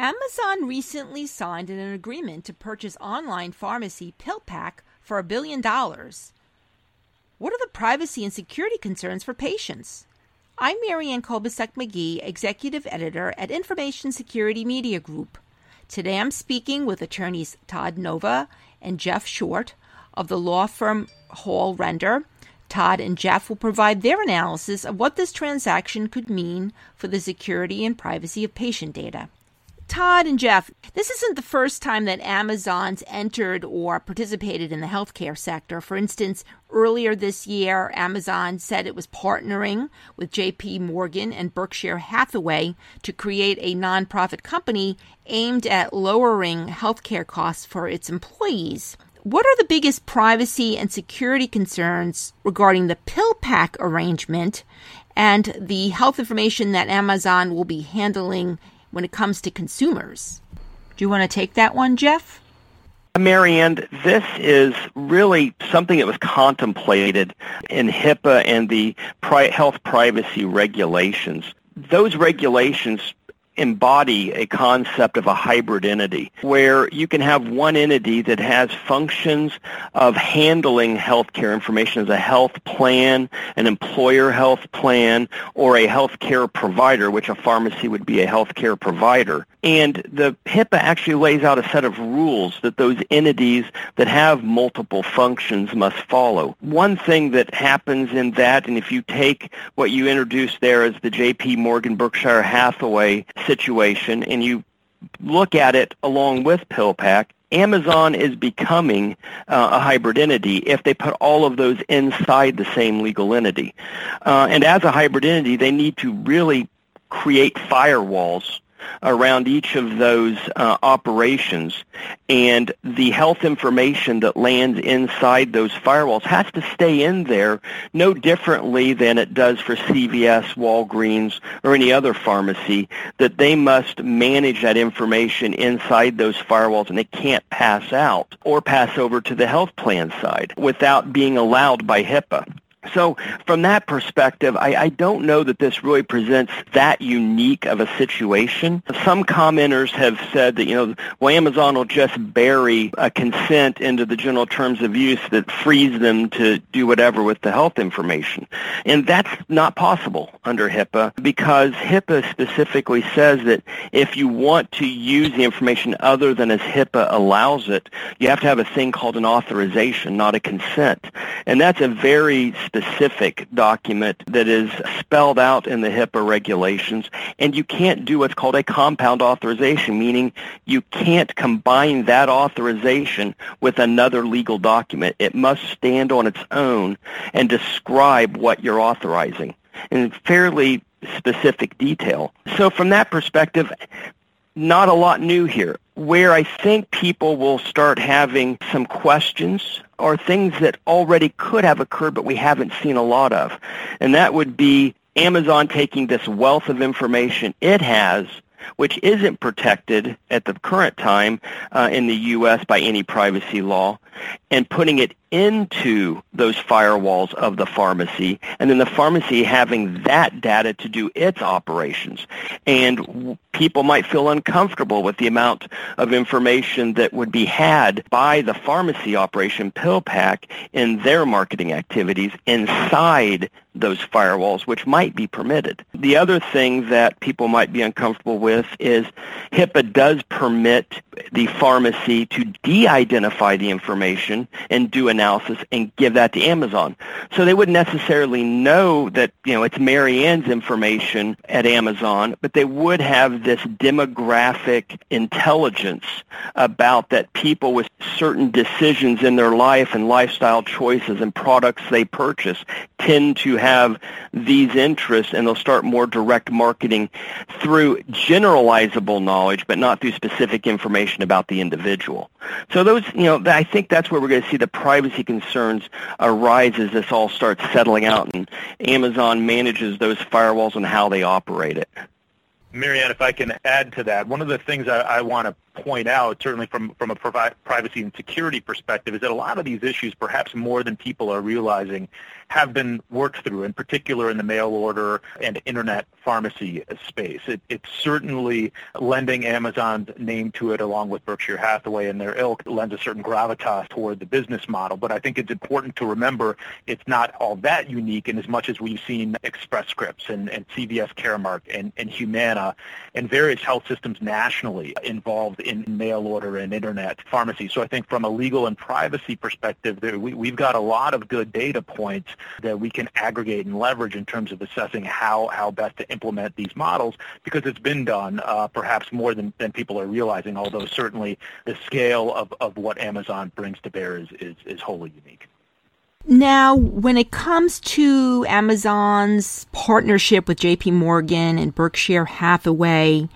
Amazon recently signed an agreement to purchase online pharmacy PillPack for $1 billion. What are the privacy and security concerns for patients? I'm Marianne Kobisek McGee, Executive Editor at Information Security Media Group. Today I'm speaking with attorneys Todd Nova and Jeff Short of the law firm Hall Render. Todd and Jeff will provide their analysis of what this transaction could mean for the security and privacy of patient data. Todd and Jeff, this isn't the first time that Amazon's entered or participated in the healthcare sector. For instance, earlier this year, Amazon said it was partnering with JP Morgan and Berkshire Hathaway to create a nonprofit company aimed at lowering healthcare costs for its employees. What are the biggest privacy and security concerns regarding the PillPack arrangement and the health information that Amazon will be handling when it comes to consumers? Do you want to take that one, Jeff? Marianne, this is really something that was contemplated in HIPAA and the health privacy regulations. Those regulations embody a concept of a hybrid entity where you can have one entity that has functions of handling healthcare information as a health plan, an employer health plan, or a healthcare provider, which a pharmacy would be a healthcare provider. And the HIPAA actually lays out a set of rules that those entities that have multiple functions must follow. One thing that happens in that, and if you take what you introduced there as the J.P. Morgan Berkshire Hathaway situation, and you look at it along with PillPack, Amazon is becoming a hybrid entity if they put all of those inside the same legal entity. And as a hybrid entity, they need to really create firewalls around each of those operations, and the health information that lands inside those firewalls has to stay in there no differently than it does for CVS, Walgreens, or any other pharmacy, that they must manage that information inside those firewalls, and it can't pass out or pass over to the health plan side without being allowed by HIPAA. So from that perspective, I don't know that this really presents that unique of a situation. Some commenters have said that, well, Amazon will just bury a consent into the general terms of use that frees them to do whatever with the health information. And that's not possible under HIPAA because HIPAA specifically says that if you want to use the information other than as HIPAA allows it, you have to have a thing called an authorization, not a consent. And that's a very specific document that is spelled out in the HIPAA regulations, and you can't do what's called a compound authorization, meaning you can't combine that authorization with another legal document. It must stand on its own and describe what you're authorizing in fairly specific detail. So from that perspective, not a lot new here. Where I think people will start having some questions are things that already could have occurred but we haven't seen a lot of. And that would be Amazon taking this wealth of information it has, which isn't protected at the current time in the U.S. by any privacy law, and putting it into those firewalls of the pharmacy, and then the pharmacy having that data to do its operations. And people might feel uncomfortable with the amount of information that would be had by the pharmacy operation, PillPack, in their marketing activities inside those firewalls, which might be permitted. The other thing that people might be uncomfortable with is HIPAA does permit the pharmacy to de-identify the information and do analysis and give that to Amazon. So they wouldn't necessarily know that, it's Marianne's information at Amazon, but they would have this demographic intelligence about that people with certain decisions in their life and lifestyle choices and products they purchase tend to have these interests, and they'll start more direct marketing through generalizable knowledge, but not through specific information about the individual. So those, I think that's where we're going to see the privacy concerns arise as this all starts settling out and Amazon manages those firewalls and how they operate it. Marianne, if I can add to that, one of the things I want to point out, certainly from a privacy and security perspective, is that a lot of these issues, perhaps more than people are realizing, have been worked through, in particular in the mail order and internet pharmacy space. It's certainly lending Amazon's name to it, along with Berkshire Hathaway and their ilk, lends a certain gravitas toward the business model. But I think it's important to remember it's not all that unique, and as much as we've seen Express Scripts and CVS Caremark and Humana and various health systems nationally involved in mail order and internet pharmacy. So I think from a legal and privacy perspective, we've got a lot of good data points that we can aggregate and leverage in terms of assessing how best to implement these models, because it's been done perhaps more than people are realizing, although certainly the scale of what Amazon brings to bear is wholly unique. Now, when it comes to Amazon's partnership with JP Morgan and Berkshire Hathaway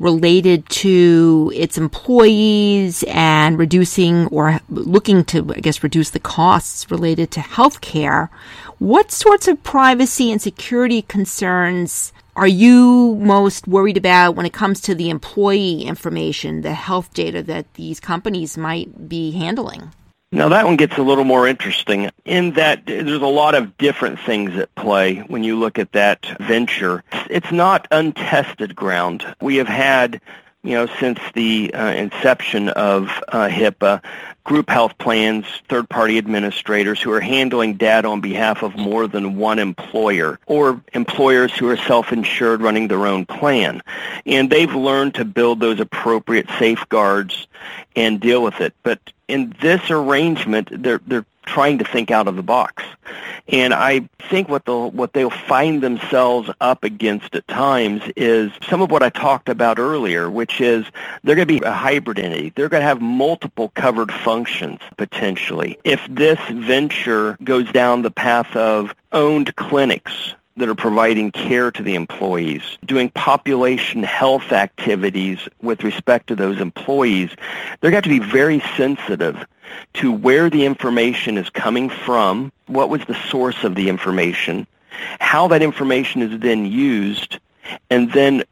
related to its employees and reducing or looking to, I guess, reduce the costs related to healthcare, what sorts of privacy and security concerns are you most worried about when it comes to the employee information, the health data that these companies might be handling? Now, that one gets a little more interesting in that there's a lot of different things at play when you look at that venture. It's not untested ground. We have had, since the inception of HIPAA, group health plans, third-party administrators who are handling data on behalf of more than one employer, or employers who are self-insured running their own plan. And they've learned to build those appropriate safeguards and deal with it. But in this arrangement, they're trying to think out of the box. And I think what they'll find themselves up against at times is some of what I talked about earlier, which is they're going to be a hybrid entity. They're going to have multiple covered functions, potentially. If this venture goes down the path of owned clinics that are providing care to the employees, doing population health activities with respect to those employees, they're going to have to be very sensitive to where the information is coming from, what was the source of the information, how that information is then used, and then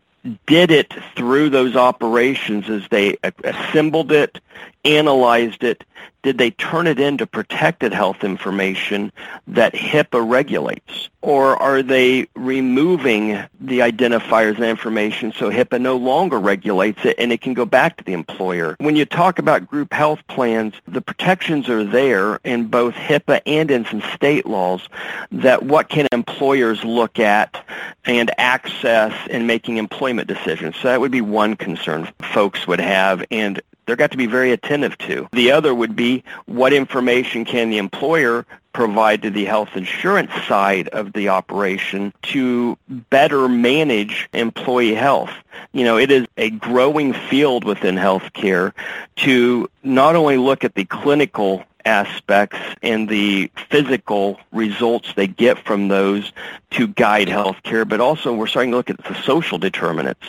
did it through those operations as they assembled it, analyzed it, did they turn it into protected health information that HIPAA regulates? Or are they removing the identifiers and information so HIPAA no longer regulates it and it can go back to the employer? When you talk about group health plans, the protections are there in both HIPAA and in some state laws that what can employers look at and access in making employment decisions. So that would be one concern folks would have, and they're got to be very attentive to. The other would be what information can the employer provide to the health insurance side of the operation to better manage employee health. It is a growing field within healthcare to not only look at the clinical aspects and the physical results they get from those to guide healthcare, but also we're starting to look at the social determinants.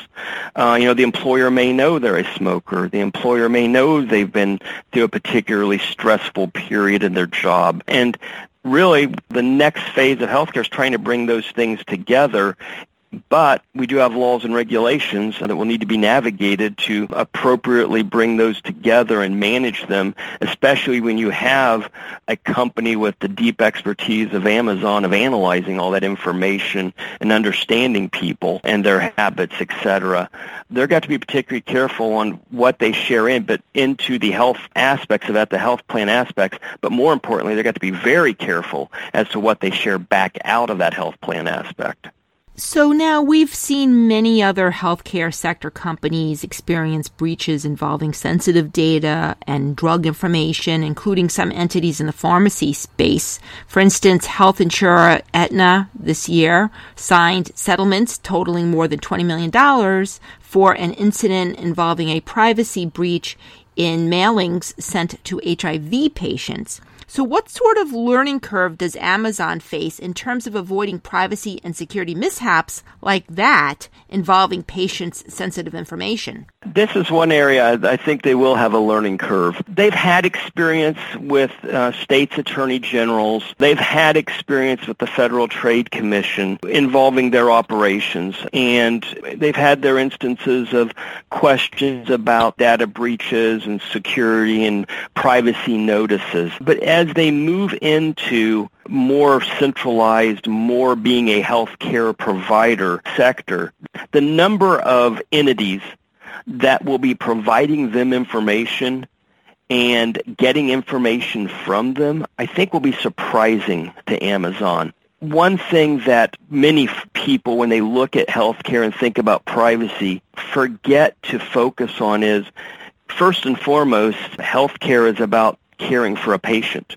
The employer may know they're a smoker. The employer may know they've been through a particularly stressful period in their job. And really, the next phase of healthcare is trying to bring those things together. But we do have laws and regulations that will need to be navigated to appropriately bring those together and manage them, especially when you have a company with the deep expertise of Amazon of analyzing all that information and understanding people and their habits, et cetera. They're got to be particularly careful on what they share into the health aspects of that, the health plan aspects. But more importantly, they've got to be very careful as to what they share back out of that health plan aspect. So now we've seen many other healthcare sector companies experience breaches involving sensitive data and drug information, including some entities in the pharmacy space. For instance, health insurer Aetna this year signed settlements totaling more than $20 million for an incident involving a privacy breach in mailings sent to HIV patients. So what sort of learning curve does Amazon face in terms of avoiding privacy and security mishaps like that involving patients' sensitive information? This is one area I think they will have a learning curve. They've had experience with states' attorney generals. They've had experience with the Federal Trade Commission involving their operations. And they've had their instances of questions about data breaches and security and privacy notices. But as they move into more centralized, more being a healthcare provider sector, the number of entities that will be providing them information and getting information from them, I think will be surprising to Amazon. One thing that many people, when they look at healthcare and think about privacy, forget to focus on is, first and foremost, healthcare is about caring for a patient.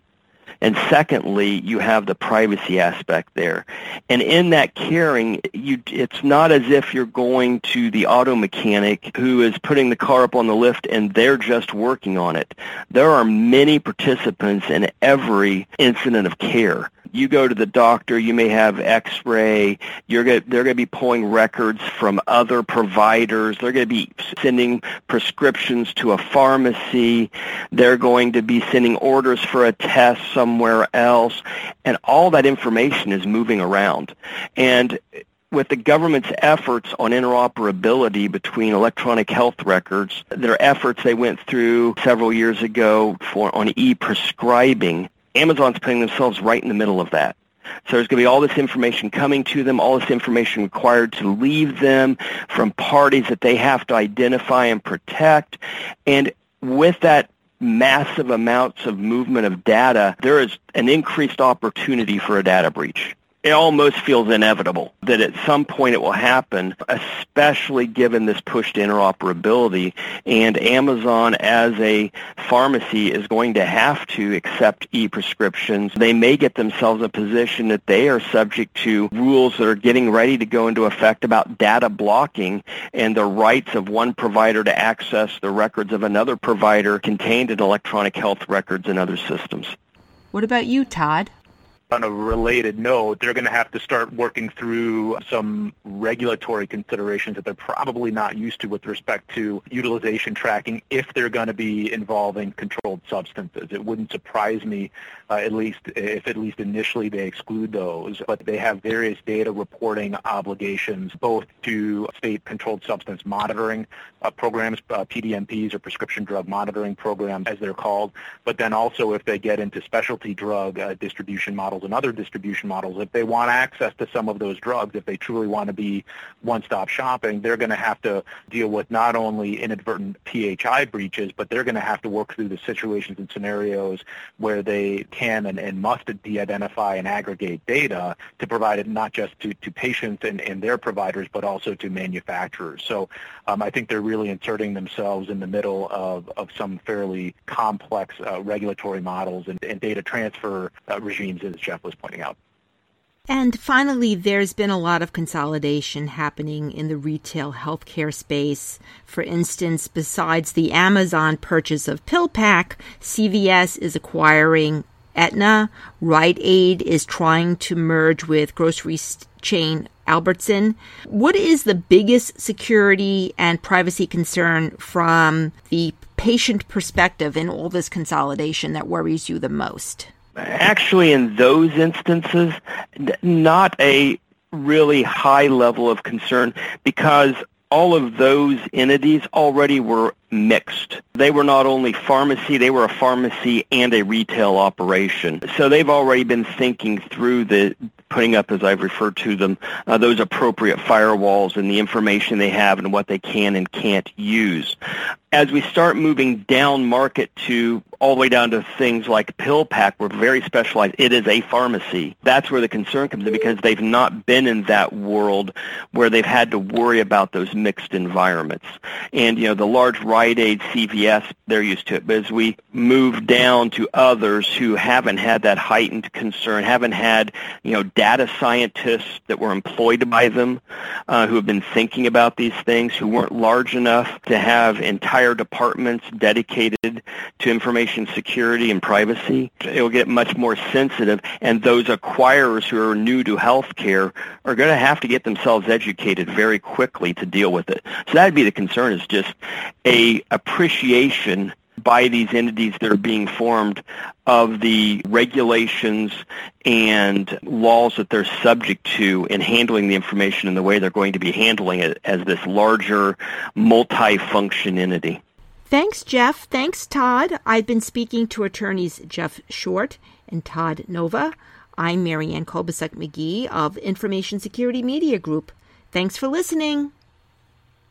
And secondly, you have the privacy aspect there. And in that caring, it's not as if you're going to the auto mechanic who is putting the car up on the lift and they're just working on it. There are many participants in every incident of care. You go to the doctor, you may have x-ray, they're going to be pulling records from other providers, they're going to be sending prescriptions to a pharmacy, they're going to be sending orders for a test somewhere else, and all that information is moving around. And with the government's efforts on interoperability between electronic health records, their efforts they went through several years ago on e-prescribing, Amazon's putting themselves right in the middle of that. So there's going to be all this information coming to them, all this information required to leave them from parties that they have to identify and protect. And with that massive amounts of movement of data, there is an increased opportunity for a data breach. It almost feels inevitable that at some point it will happen, especially given this push to interoperability. And Amazon, as a pharmacy, is going to have to accept e-prescriptions. They may get themselves a position that they are subject to rules that are getting ready to go into effect about data blocking and the rights of one provider to access the records of another provider contained in electronic health records and other systems. What about you, Todd? On a related note, they're going to have to start working through some regulatory considerations that they're probably not used to with respect to utilization tracking if they're going to be involving controlled substances. It wouldn't surprise me, at least initially they exclude those, but they have various data reporting obligations both to state controlled substance monitoring programs, PDMPs or prescription drug monitoring programs as they're called, but then also if they get into specialty drug distribution models and other distribution models. If they want access to some of those drugs, if they truly want to be one-stop shopping, they're going to have to deal with not only inadvertent PHI breaches, but they're going to have to work through the situations and scenarios where they can and must de-identify and aggregate data to provide it not just to patients and their providers, but also to manufacturers. So I think they're really inserting themselves in the middle of some fairly complex regulatory models and data transfer regimes as Jeff was pointing out. And finally, there's been a lot of consolidation happening in the retail healthcare space. For instance, besides the Amazon purchase of PillPack, CVS is acquiring Aetna. Rite Aid is trying to merge with grocery chain Albertsons. What is the biggest security and privacy concern from the patient perspective in all this consolidation that worries you the most? Actually, in those instances, not a really high level of concern because all of those entities already were mixed. They were not only pharmacy, they were a pharmacy and a retail operation. So they've already been thinking through putting up, as I've referred to them, those appropriate firewalls and the information they have and what they can and can't use. As we start moving down market to all the way down to things like PillPack, we're very specialized. It is a pharmacy. That's where the concern comes in because they've not been in that world where they've had to worry about those mixed environments. And, the large Rite Aid, CVS, they're used to it. But as we move down to others who haven't had that heightened concern, haven't had, data scientists that were employed by them, who have been thinking about these things, who weren't large enough to have entire entire departments dedicated to information security and privacy. It will get much more sensitive, and those acquirers who are new to healthcare are going to have to get themselves educated very quickly to deal with it. So that would be the concern, is just an appreciation by these entities that are being formed of the regulations and laws that they're subject to in handling the information in the way they're going to be handling it as this larger multi-function entity. Thanks, Jeff. Thanks, Todd. I've been speaking to attorneys Jeff Short and Todd Nova. I'm Marianne Kobisek McGee of Information Security Media Group. Thanks for listening.